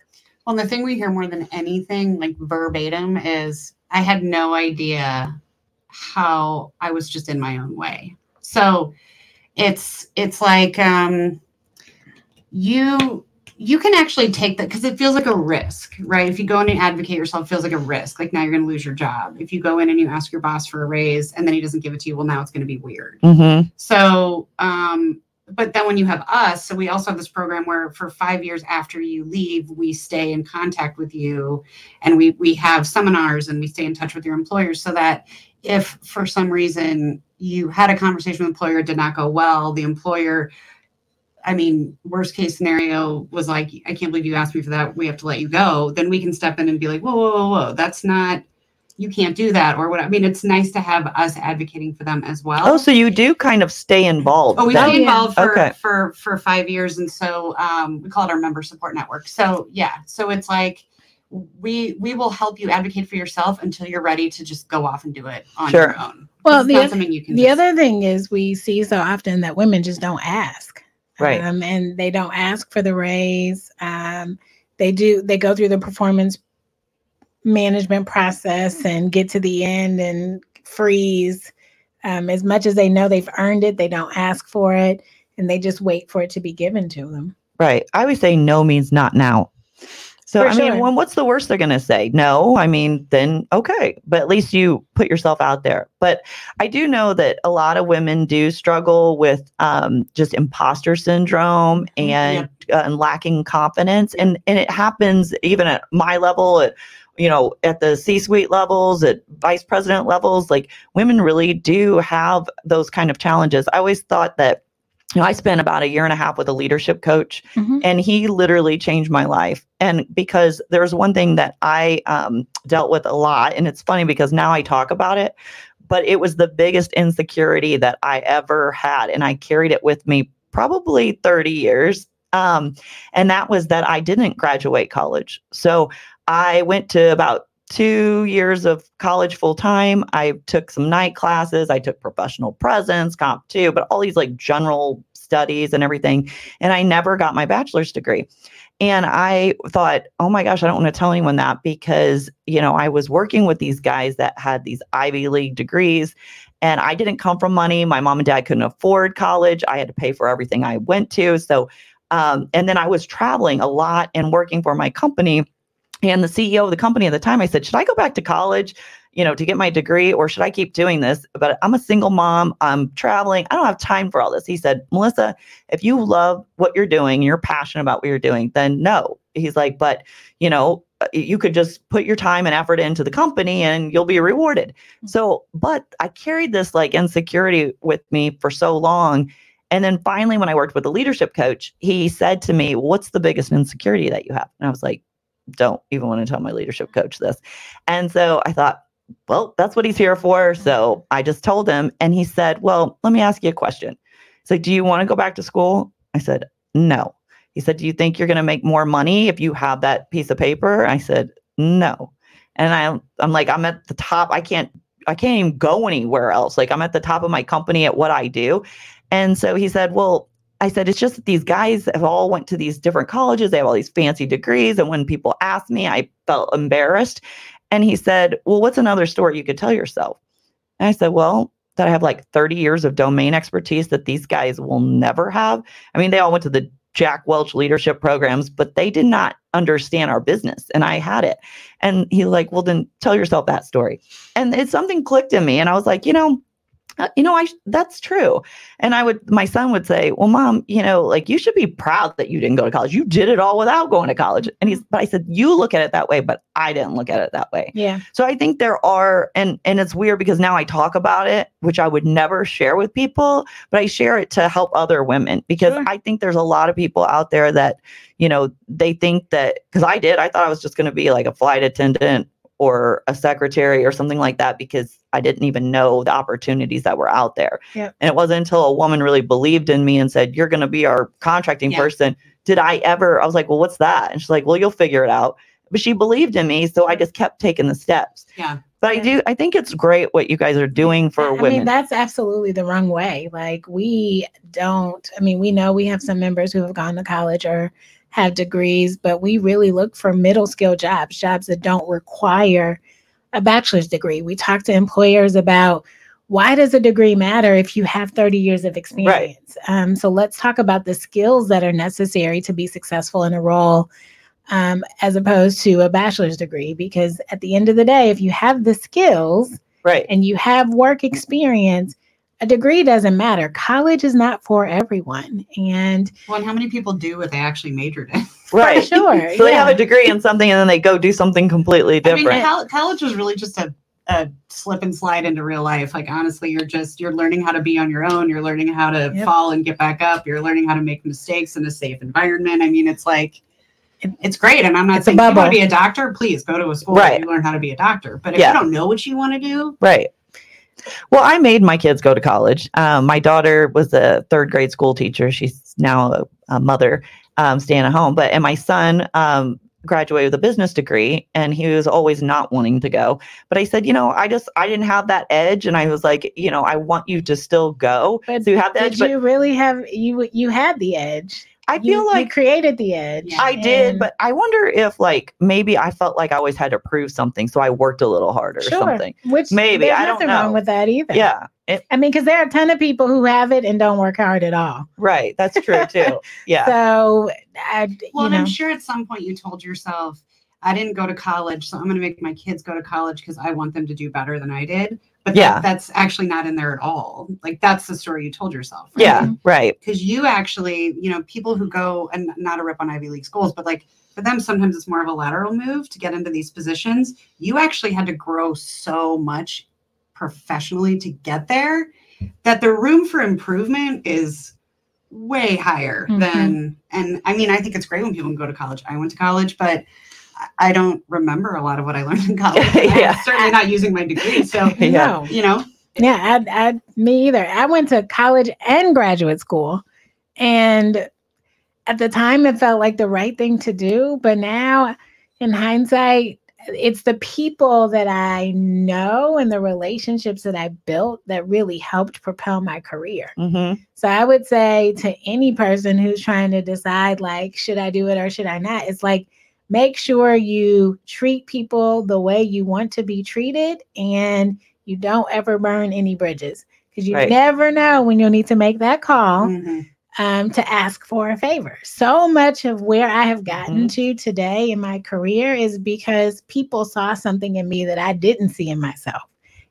Well, the thing we hear more than anything, like verbatim, is I had no idea how I was just in my own way. So it's it's like um, you you can actually take that, because it feels like a risk, right? If you go in and advocate yourself, it feels like a risk. Like now you're going to lose your job. If you go in and you ask your boss for a raise and then he doesn't give it to you, well, now it's going to be weird. Mm-hmm. So, um, but then when you have us, so we also have this program where for five years after you leave, we stay in contact with you, and we, we have seminars and we stay in touch with your employers, so that if for some reason you had a conversation with the employer, it did not go well, the employer, I mean, worst case scenario was like, I can't believe you asked me for that, we have to let you go. Then we can step in and be like, whoa, whoa, whoa, whoa. That's not, you can't do that. Or what? I mean, it's nice to have us advocating for them as well. Oh, so you do kind of stay involved. Oh, we that, stay involved yeah. for, okay. for, for five years. And so um, we call it our member support network. So yeah, so it's like, we we will help you advocate for yourself until you're ready to just go off and do it on sure. your own. Well, the, other, you can the just, other thing is we see so often that women just don't ask. Right. Um, and they don't ask for the raise. Um, they do. They go through the performance management process and get to the end and freeze. Um, as much as they know they've earned it, they don't ask for it, and they just wait for it to be given to them. Right. I always say no means not now. So, for I sure. mean, well, what's the worst they're going to say? No, I mean, then, okay. But at least you put yourself out there. But I do know that a lot of women do struggle with um, just imposter syndrome and, yeah. uh, and lacking confidence. And and it happens even at my level, at, you know, at the C-suite levels, at vice president levels. Like, women really do have those kind of challenges. I always thought that, you know, I spent about a year and a half with a leadership coach, mm-hmm. and he literally changed my life. And because there's one thing that I um, dealt with a lot, and it's funny because now I talk about it, but it was the biggest insecurity that I ever had. And I carried it with me probably thirty years. Um, and that was that I didn't graduate college. So I went to about two years of college full time. I took some night classes. I took professional presence, comp two, but all these like general studies and everything. And I never got my bachelor's degree. And I thought, oh my gosh, I don't want to tell anyone that, because, you know, I was working with these guys that had these Ivy League degrees, and I didn't come from money. My mom and dad couldn't afford college. I had to pay for everything I went to. So, um, and then I was traveling a lot and working for my company. And the C E O of the company at the time, I said, should I go back to college? you know, to get my degree, or should I keep doing this? But I'm a single mom. I'm traveling. I don't have time for all this. He said, Melissa, if you love what you're doing, you're passionate about what you're doing, then no. He's like, but, you know, you could just put your time and effort into the company and you'll be rewarded. Mm-hmm. So, but I carried this like insecurity with me for so long. And then finally, when I worked with a leadership coach, he said to me, what's the biggest insecurity that you have? And I was like, don't even want to tell my leadership coach this. And so I thought, well, that's what he's here for. So I just told him, and he said, well, let me ask you a question. He's like, do you want to go back to school? I said, no. He said, do you think you're going to make more money if you have that piece of paper? I said, no. And I, I'm like, I'm at the top. I can't, I can't even go anywhere else. Like, I'm at the top of my company at what I do. And so he said, well, I said, it's just that these guys have all went to these different colleges. They have all these fancy degrees. And when people asked me, I felt embarrassed. And he said, well, what's another story you could tell yourself? And I said, well, that I have like thirty years of domain expertise that these guys will never have. I mean, they all went to the Jack Welch leadership programs, but they did not understand our business. And I had it. And he's like, well, then tell yourself that story. And it's something clicked in me. And I was like, you know, uh, you know, I, that's true. And I would, my son would say, well, mom, you know, like, you should be proud that you didn't go to college. You did it all without going to college. And he's, but I said, you look at it that way, but I didn't look at it that way. Yeah. So I think there are, and, and it's weird because now I talk about it, which I would never share with people, but I share it to help other women, because sure. I think there's a lot of people out there that, you know, they think that, cause I did, I thought I was just going to be like a flight attendant or a secretary or something like that, because I didn't even know the opportunities that were out there. Yep. And it wasn't until a woman really believed in me and said, you're going to be our contracting yeah. person. Did I ever, I was like, well, what's that? And she's like, well, you'll figure it out. But she believed in me. So I just kept taking the steps. Yeah. But I do, I think it's great what you guys are doing for I women. I mean, that's absolutely the wrong way. Like, we don't, I mean, we know we have some members who have gone to college or have degrees, but we really look for middle skill jobs, jobs that don't require a bachelor's degree. We talk to employers about, why does a degree matter if you have thirty years of experience? Right. Um, so let's talk about the skills that are necessary to be successful in a role, Um, as opposed to a bachelor's degree, because at the end of the day, if you have the skills right. and you have work experience, a degree doesn't matter. College is not for everyone. And well, and how many people do what they actually majored in? Right. For sure. So yeah. They have a degree in something and then they go do something completely different. I mean, col- college was really just a, a slip and slide into real life. Like, honestly, you're just, you're learning how to be on your own. You're learning how to yep. fall and get back up. You're learning how to make mistakes in a safe environment. I mean, it's like, it's great. And I'm not it's saying, if you want to be a doctor, please go to a school right. and learn how to be a doctor. But if yeah. you don't know what you want to do. Right. Well, I made my kids go to college. Um, my daughter was a third grade school teacher. She's now a, a mother, um, staying at home. But and my son um, graduated with a business degree, and he was always not wanting to go. But I said, you know, I just, I didn't have that edge. And I was like, you know, I want you to still go. But so you have the edge. Did you but- really have, you, you had the edge. I feel you, like you created the edge. I and did, but I wonder if, like, maybe I felt like I always had to prove something, so I worked a little harder sure, or something. Which maybe I don't know. There's nothing wrong with that either. Yeah, it, I mean, because there are a ton of people who have it and don't work hard at all. Right, that's true too. Yeah. So, I, well, and I'm sure at some point you told yourself, "I didn't go to college, so I'm going to make my kids go to college because I want them to do better than I did." But yeah. that, that's actually not in there at all. Like, that's the story you told yourself. Right? Yeah, right. Because you actually, you know, people who go, and not a rip on Ivy League schools, but like for them, sometimes it's more of a lateral move to get into these positions. You actually had to grow so much professionally to get there that the room for improvement is way higher mm-hmm. than, and I mean, I think it's great when people can go to college. I went to college, but I don't remember a lot of what I learned in college. yeah. I'm certainly not using my degree. So, no. you know. Yeah, I, I, me either. I went to college and graduate school. And at the time, it felt like the right thing to do. But now, in hindsight, it's the people that I know and the relationships that I built that really helped propel my career. Mm-hmm. So I would say to any person who's trying to decide, like, should I do it or should I not? It's like, make sure you treat people the way you want to be treated, and you don't ever burn any bridges, because you right. never know when you'll need to make that call. Mm-hmm. um, to ask for a favor. So much of where I have gotten mm-hmm. to today in my career is because people saw something in me that I didn't see in myself.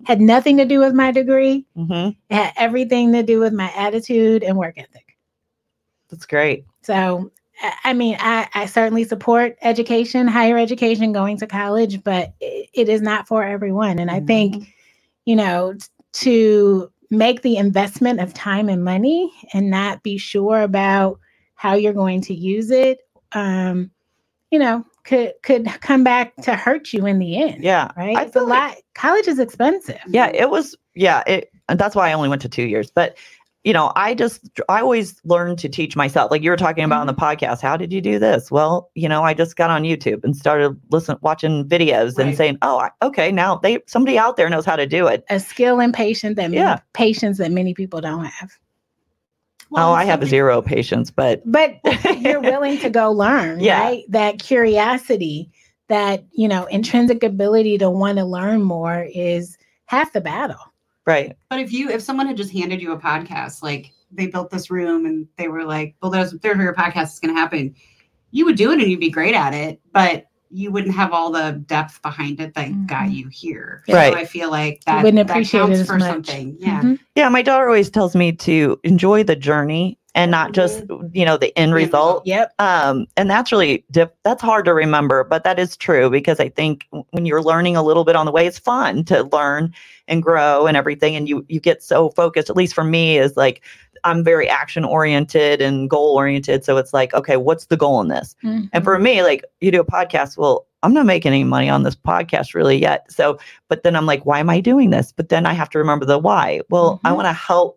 Had nothing to do with my degree. Mm-hmm. It had everything to do with my attitude and work ethic. That's great. So, I mean, I, I certainly support education, higher education, going to college, but it, it is not for everyone. And mm-hmm. I think, you know, t- to make the investment of time and money and not be sure about how you're going to use it, um, you know, could could come back to hurt you in the end. Yeah. Right. It's a lot. Like, college is expensive. Yeah, it was. Yeah. It, and that's why I only went to two years. But, you know, I just I always learned to teach myself, like you were talking about mm-hmm. on the podcast. How did you do this? Well, you know, I just got on YouTube and started listen, watching videos right. and saying, oh, I, OK, now they somebody out there knows how to do it. A skill and patience that yeah. many, patience that many people don't have. Well, oh, I have zero patience, but but you're willing to go learn, yeah. right? That curiosity, that, you know, intrinsic ability to want to learn more is half the battle. Right. But if you if someone had just handed you a podcast, like they built this room and they were like, well, there's there's your podcast is going to happen. You would do it and you'd be great at it, but you wouldn't have all the depth behind it that mm-hmm. got you here. Yeah. Right. So I feel like that, wouldn't appreciate that counts it for much. Something. Yeah. Mm-hmm. Yeah. My daughter always tells me to enjoy the journey and not just, you know, the end result. Yep. Um, and that's really, diff- that's hard to remember, but that is true because I think when you're learning a little bit on the way, it's fun to learn and grow and everything. And you, you get so focused, at least for me, is like, I'm very action oriented and goal oriented. So it's like, okay, what's the goal in this? Mm-hmm. And for me, like you do a podcast, well, I'm not making any money on this podcast really yet. So, but then I'm like, why am I doing this? But then I have to remember the why. Well, mm-hmm. I want to help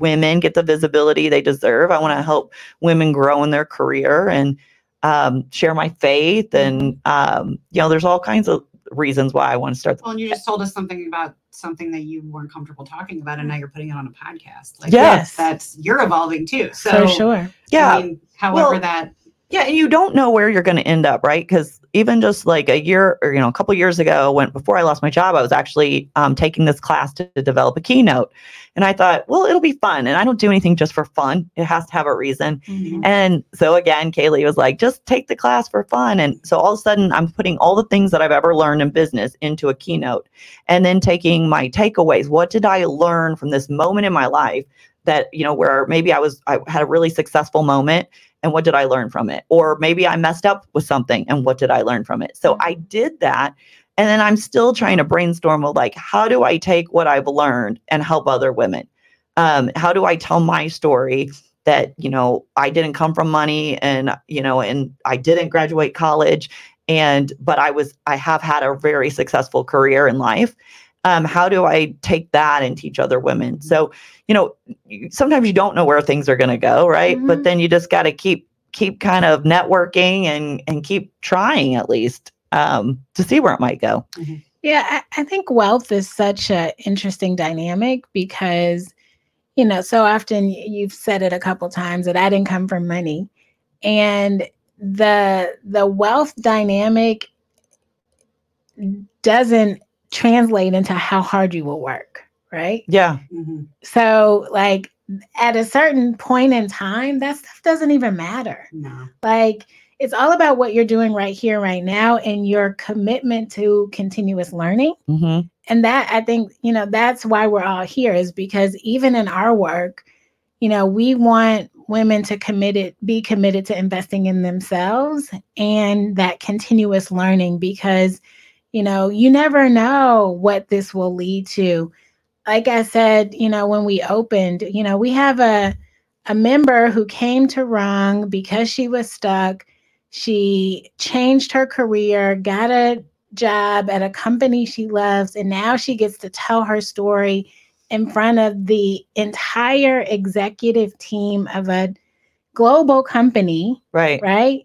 women get the visibility they deserve. I want to help women grow in their career and um, share my faith. And, um, you know, there's all kinds of reasons why I want to start. The well, and you just told us something about something that you weren't comfortable talking about, and now you're putting it on a podcast. Like, yes, that's, that's you're evolving too. So, for sure. Yeah. I mean, however, well, that. Yeah. And you don't know where you're going to end up, right? Because even just like a year or, you know, a couple of years ago, when before I lost my job, I was actually um, taking this class to, to develop a keynote. And I thought, well, it'll be fun. And I don't do anything just for fun. It has to have a reason. Mm-hmm. And so again, Kaylee was like, just take the class for fun. And so all of a sudden I'm putting all the things that I've ever learned in business into a keynote and then taking my takeaways. What did I learn from this moment in my life that, you know, where maybe I was, I had a really successful moment. And what did I learn from it? Or maybe I messed up with something. And what did I learn from it? So I did that. And then I'm still trying to brainstorm with like, how do I take what I've learned and help other women? Um, how do I tell my story that, you know, I didn't come from money and, you know, and I didn't graduate college. And but I was I have had a very successful career in life. Um, how do I take that and teach other women? So, you know, sometimes you don't know where things are going to go, right? Mm-hmm. But then you just got to keep keep kind of networking and and keep trying at least um, to see where it might go. Mm-hmm. Yeah, I, I think wealth is such an interesting dynamic because, you know, so often you've said it a couple times that I didn't come from money, and the the wealth dynamic doesn't translate into how hard you will work, right? Yeah. Mm-hmm. So like at a certain point in time, that stuff doesn't even matter. No. Like it's all about what you're doing right here, right now, and your commitment to continuous learning. Mm-hmm. And that, I think, you know, that's why we're all here, is because even in our work, you know, we want women to commit it, be committed to investing in themselves and that continuous learning, because you know, you never know what this will lead to. Like I said, you know, when we opened, you know, we have a a member who came to Rung because she was stuck. She changed her career, got a job at a company she loves, and now she gets to tell her story in front of the entire executive team of a global company. Right. Right.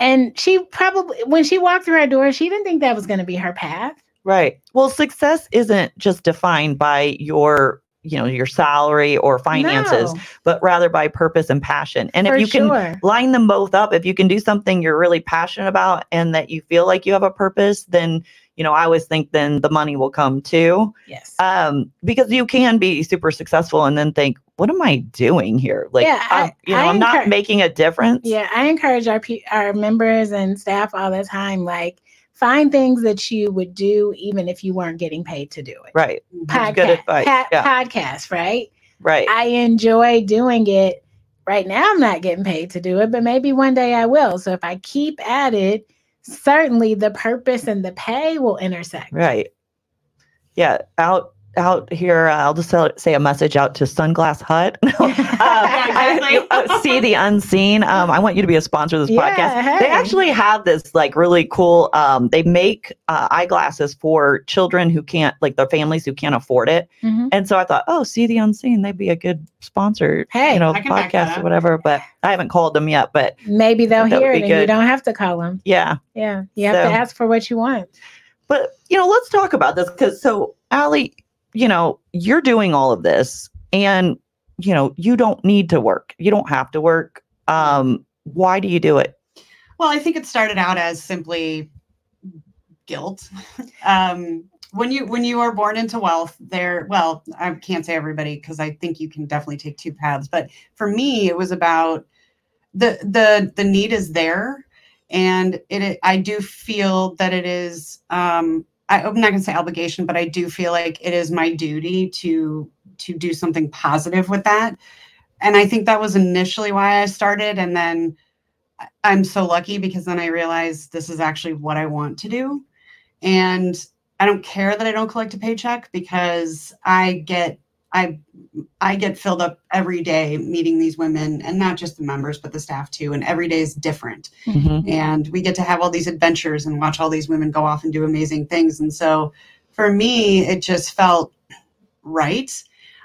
And she probably, when she walked through our door, she didn't think that was going to be her path. Right. Well, success isn't just defined by your you know, your salary or finances, no. but rather by purpose and passion. And For if you sure. can line them both up, if you can do something you're really passionate about and that you feel like you have a purpose, then, you know, I always think then the money will come too. Yes. Um, because you can be super successful and then think, what am I doing here? Like, yeah, I, I'm, you know, I I'm encourage, not making a difference. Yeah. I encourage our, our members and staff all the time, like, find things that you would do even if you weren't getting paid to do it. Right. Podcast, good advice. Pa- yeah. Podcast, right? Right. I enjoy doing it. Right now I'm not getting paid to do it, but maybe one day I will. So if I keep at it, certainly the purpose and the pay will intersect. Right. Yeah. Out out here, uh, I'll just say a message out to Sunglass Hut. um, I, I, see the unseen. Um, I want you to be a sponsor of this yeah, podcast. Hey. They actually have this like really cool, um, they make uh, eyeglasses for children who can't, like their families who can't afford it. Mm-hmm. And so I thought, oh, See the Unseen, they'd be a good sponsor, hey, you know, podcast or whatever, but I haven't called them yet, but maybe they'll hear it and you don't have to call them. Yeah. Yeah. You have so, to ask for what you want. But, you know, let's talk about this because so Ali, you know, you're doing all of this and, you know, you don't need to work. You don't have to work. Um, why do you do it? Well, I think it started out as simply guilt. um, when you when you are born into wealth there, well, I can't say everybody because I think you can definitely take two paths. But for me, it was about the the the need is there. And it, it I do feel that it is um I, I'm not going to say obligation, but I do feel like it is my duty to to do something positive with that. And I think that was initially why I started. And then I'm so lucky because then I realized this is actually what I want to do. And I don't care that I don't collect a paycheck because I get I I get filled up every day meeting these women, and not just the members, but the staff too. And every day is different. Mm-hmm. And we get to have all these adventures and watch all these women go off and do amazing things. And so for me, it just felt right.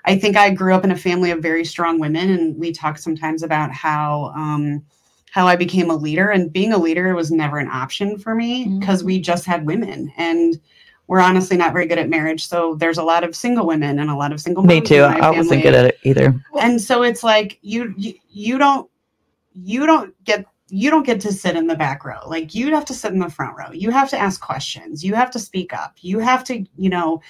I think I grew up in a family of very strong women. And we talk sometimes about how, um, how I became a leader, and being a leader was never an option for me because mm-hmm. we just had women. And we're honestly not very good at marriage. So there's a lot of single women and a lot of single moms. Me too. I wasn't good at it either. And so it's like, you, you, you don't, you don't get, you don't get to sit in the back row. Like you'd have to sit in the front row. You have to ask questions. You have to speak up. You have to, you know,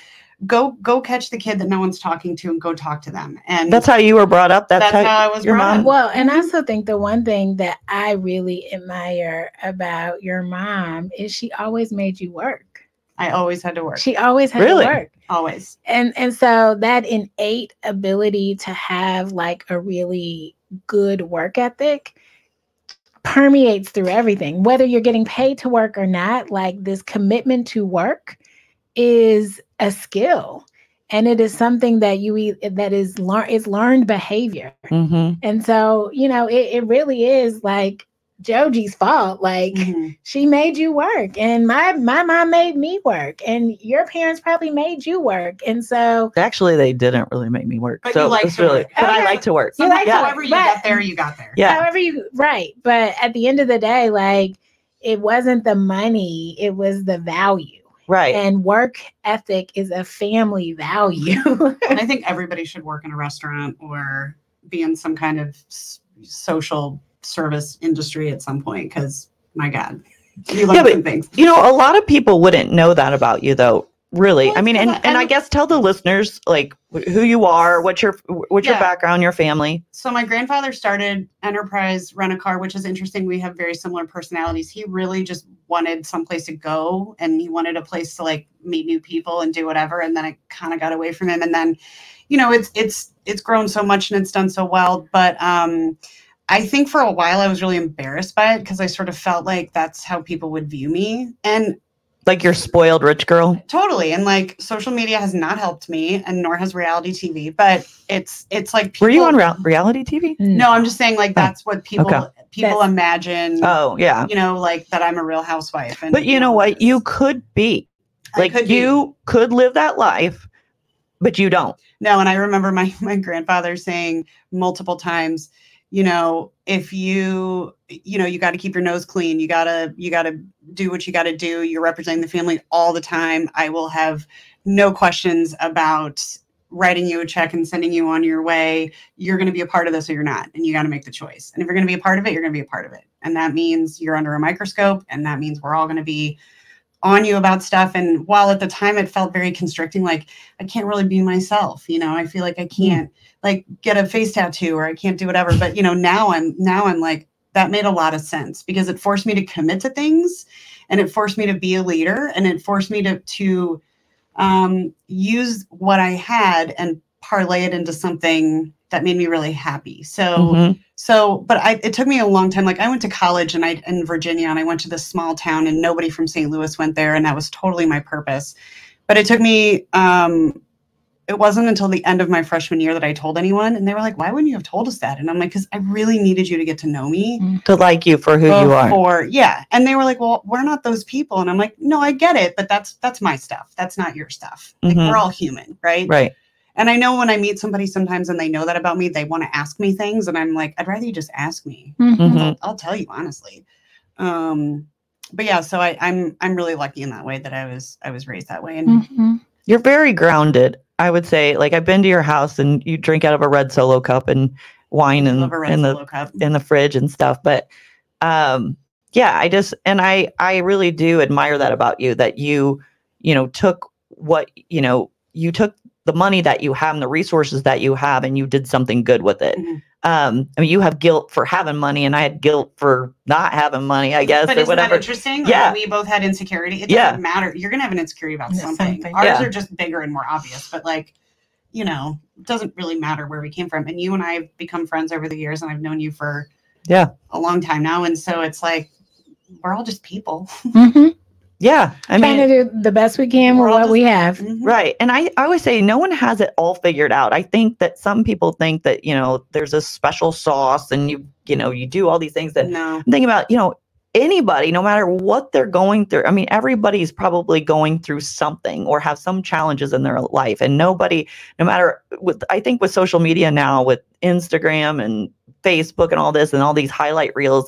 go, go catch the kid that no one's talking to and go talk to them. And that's how you were brought up. That's, that's how, how I was brought up. Well, and I also think the one thing that I really admire about your mom is she always made you work. I always had to work. She always had really? to work. Always. And and so that innate ability to have like a really good work ethic permeates through everything. Whether you're getting paid to work or not, like this commitment to work is a skill. And it is something that you that is learn it's learned behavior. Mm-hmm. And so, you know, it, it really is like Joji's fault. Like mm-hmm. she made you work, and my my mom made me work, and your parents probably made you work. And so actually they didn't really make me work. But so you like to really, work. But okay. I like to work. You like yeah. However you but, got there, you got there. Yeah. However you right. But at the end of the day, like it wasn't the money, it was the value. Right. And work ethic is a family value. And I think everybody should work in a restaurant or be in some kind of social service industry at some point, because my God, you love yeah, but, some things. You know, a lot of people wouldn't know that about you, though. Really, well, I mean, and, I, and I guess tell the listeners like who you are, what's your what's yeah. your background, your family. So my grandfather started Enterprise Rent a Car, which is interesting. We have very similar personalities. He really just wanted someplace to go, and he wanted a place to like meet new people and do whatever. And then I kind of got away from him. And then, you know, it's it's it's grown so much and it's done so well, but. um I think for a while I was really embarrassed by it because I sort of felt like that's how people would view me. And like you're spoiled rich girl. Totally. And like social media has not helped me, and nor has reality T V, but it's, it's like, people, were you on re- reality T V? No, I'm just saying like, that's what people, okay. people that's, imagine. Oh yeah. You know, like that I'm a Real Housewife. And, but you know what? You could be like, could you be. could live that life, but you don't. No. And I remember my, my grandfather saying multiple times, you know, if you, you know, you got to keep your nose clean. You gotta, you gotta do what you gotta do. You're representing the family all the time. I will have no questions about writing you a check and sending you on your way. You're going to be a part of this or you're not. And you got to make the choice. And if you're going to be a part of it, you're going to be a part of it. And that means you're under a microscope. And that means we're all going to be on you about stuff. And while at the time it felt very constricting, like I can't really be myself, you know, I feel like I can't like get a face tattoo or I can't do whatever. But, you know, now I'm now I'm like, that made a lot of sense because it forced me to commit to things and it forced me to be a leader and it forced me to to um, use what I had and parlay it into something that made me really happy. So, mm-hmm. so, but I, it took me a long time. Like I went to college and I, in Virginia, and I went to this small town and nobody from Saint Louis went there. And that was totally my purpose. But it took me, um, it wasn't until the end of my freshman year that I told anyone. And they were like, why wouldn't you have told us that? And I'm like, cause I really needed you to get to know me. To like you for who you are. Or yeah. And they were like, well, we're not those people. And I'm like, no, I get it, but that's, that's my stuff. That's not your stuff. Mm-hmm. Like we're all human. Right. Right. And I know when I meet somebody sometimes and they know that about me, they want to ask me things. And I'm like, I'd rather you just ask me. Mm-hmm. I'll, I'll tell you honestly. Um, but yeah, so I, I'm I'm really lucky in that way that I was I was raised that way. And mm-hmm. You're very grounded, I would say. Like I've been to your house and you drink out of a red Solo cup and wine and in the cup. in the fridge and stuff. But um, yeah, I just and I I really do admire that about you, that you you know took what you know you took. the money that you have and the resources that you have, and you did something good with it. Mm-hmm. Um, I mean, you have guilt for having money, and I had guilt for not having money, I guess. But or isn't whatever. that interesting? Yeah. Like, we both had insecurity. It yeah. doesn't matter. You're going to have an insecurity about yeah, something. something. Ours yeah. are just bigger and more obvious, but like, you know, it doesn't really matter where we came from. And you and I have become friends over the years, and I've known you for yeah a long time now. And so it's like, we're all just people. Mm-hmm. Yeah. I mean, trying to do the best we can with what just, we have. Mm-hmm. Right. And I, I always say no one has it all figured out. I think that some people think that, you know, there's a special sauce and you, you know, you do all these things that no. I'm thinking about, you know, anybody, no matter what they're going through. I mean, everybody's probably going through something or have some challenges in their life, and nobody, no matter with, I think with social media now with Instagram and Facebook and all this and all these highlight reels,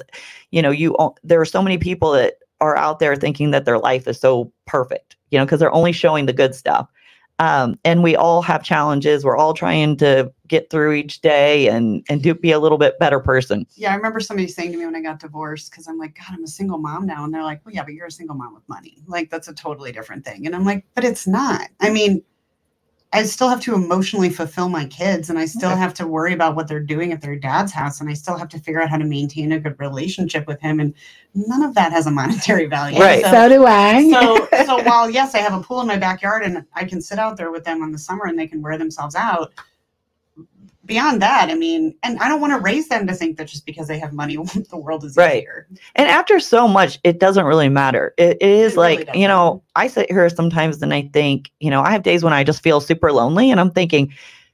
you know, you, there are so many people that are out there thinking that their life is so perfect, you know, because they're only showing the good stuff. Um, and we all have challenges. We're all trying to get through each day and, and do be a little bit better person. Yeah. I remember somebody saying to me when I got divorced, cause I'm like, God, I'm a single mom now. And they're like, well, yeah, but you're a single mom with money. Like that's a totally different thing. And I'm like, but it's not. I mean, I still have to emotionally fulfill my kids, and I still have to worry about what they're doing at their dad's house. And I still have to figure out how to maintain a good relationship with him. And none of that has a monetary value. Right. So, so do I. so, so while, yes, I have a pool in my backyard and I can sit out there with them in the summer and they can wear themselves out, beyond that, I mean, and I don't want to raise them to think that just because they have money, the world is right. easier. And after so much, it doesn't really matter. It, it is it like, really you know, I sit here sometimes and I think, you know, I have days when I just feel super lonely and I'm thinking,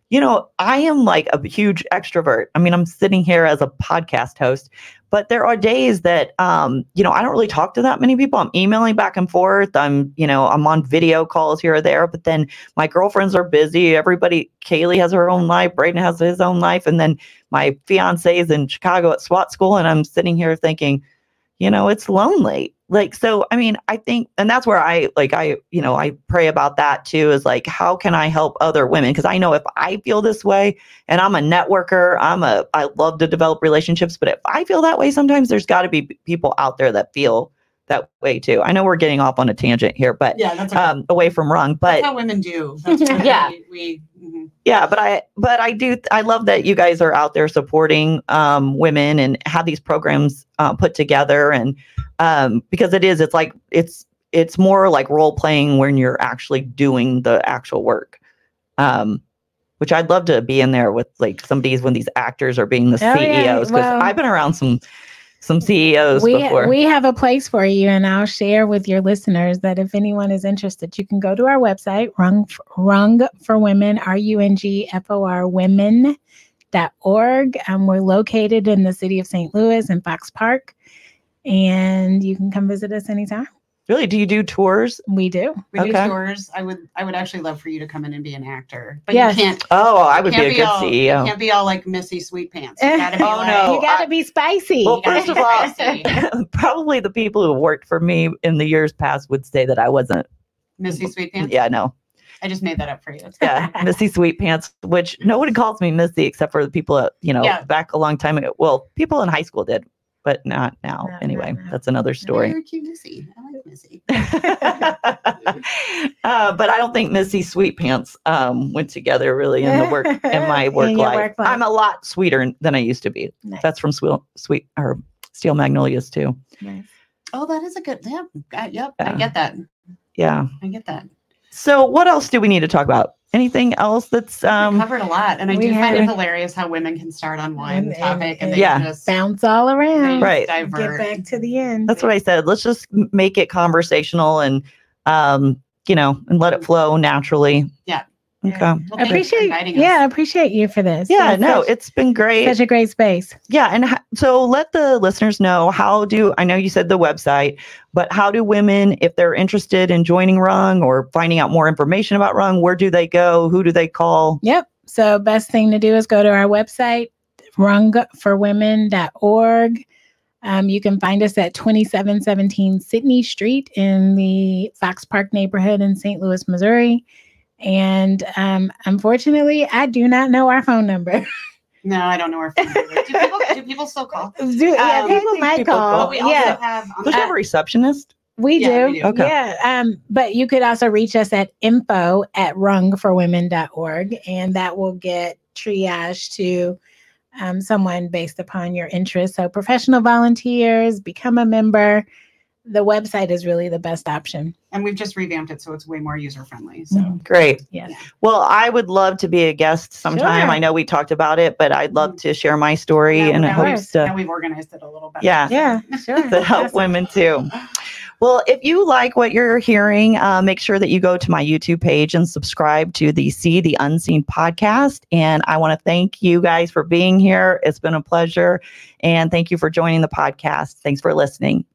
you know, I am like a huge extrovert. I mean, I'm sitting here as a podcast host, but there are days that, um, you know, I don't really talk to that many people. I'm emailing back and forth. I'm, you know, I'm on video calls here or there, but then my girlfriends are busy. Everybody, Kaylee has her own life. Brayden has his own life. And then my fiance is in Chicago at SWAT school. And I'm sitting here thinking, you know, it's lonely. Like, so, I mean, I think, and that's where I, like, I, you know, I pray about that too, is like, how can I help other women? Cause I know if I feel this way, and I'm a networker, I'm a, I love to develop relationships, but if I feel that way, sometimes there's gotta be people out there that feel that way too. I know we're getting off on a tangent here, but yeah, that's okay. um, away from Rung, but that's how women do. That's yeah. We, we mm-hmm. Yeah. But I, but I do, I love that you guys are out there supporting um, women and have these programs uh, put together. And um, because it is, it's like, it's, it's more like role playing when you're actually doing the actual work. Um, Which I'd love to be in there with like somebody's when these actors are being the oh, C E Os. Because yeah. well, I've been around some, Some C E Os we, before. We have a place for you, and I'll share with your listeners that if anyone is interested, you can go to our website, Rung, Rung for Women, R U N G F O R women dot org. Um, we're located in the city of Saint Louis in Fox Park, and you can come visit us anytime. Really? Do you do tours? We do. We okay. do tours. I would I would actually love for you to come in and be an actor. But yes. you can't. Oh, I would be a be good all, C E O. You can't be all like Missy Sweetpants. You gotta be oh, like, no. You got to be spicy. Well, first of all, probably the people who worked for me in the years past would say that I wasn't. Missy Sweetpants? Yeah, no. I just made that up for you. Yeah, Missy Sweetpants, which nobody calls me Missy except for the people that, you know, yeah. back a long time ago. Well, people in high school did, but not now. Not anyway, right now. That's another story. You're cute, Missy. I like Missy. uh, but I don't think Missy Sweetpants um, went together really in the work in my work, in life. work life. I'm a lot sweeter than I used to be. Nice. That's from Sweet, Sweet or Steel Magnolias too. Nice. Oh, that is a good. Yeah, I, yep. Yeah. I get that. Yeah, I get that. So what else do we need to talk about? Anything else that's um, covered a lot? And I do find it hilarious how women can start on one and, topic and, and they yeah. just bounce all around, right? Divert. Get back to the end. That's what I said. Let's just make it conversational and um, you know, and let it flow naturally. Yeah. Okay. Well, I appreciate. Yeah, I appreciate you for this. Yeah, yeah no, such, it's been great. Such a great space. Yeah, and ha- so let the listeners know how do I know you said the website, but how do women, if they're interested in joining Rung or finding out more information about Rung, where do they go? Who do they call? Yep. So best thing to do is go to our website, rung for women dot org. Um, you can find us at twenty-seven seventeen Sydney Street in the Fox Park neighborhood in Saint Louis, Missouri. And um, unfortunately, I do not know our phone number. No, I don't know our phone number. Do people, do people still call? Do, yeah, um, people might people call. call. But we also yeah. have, um, uh, have a receptionist. We yeah, do. We do. Okay. Yeah. Um, but you could also reach us at info at rung for women dot org, and that will get triaged to um, someone based upon your interest. So professional volunteers, become a member. The website is really the best option. And we've just revamped it, so it's way more user-friendly. So mm-hmm. Great. Yeah. Well, I would love to be a guest sometime. Sure. I know we talked about it, but I'd love to share my story yeah, and hopes to... And we've organized it a little better. Yeah. Yeah, sure. To help women, too. Well, if you like what you're hearing, uh, make sure that you go to my YouTube page and subscribe to the See the Unseen podcast. And I want to thank you guys for being here. It's been a pleasure. And thank you for joining the podcast. Thanks for listening.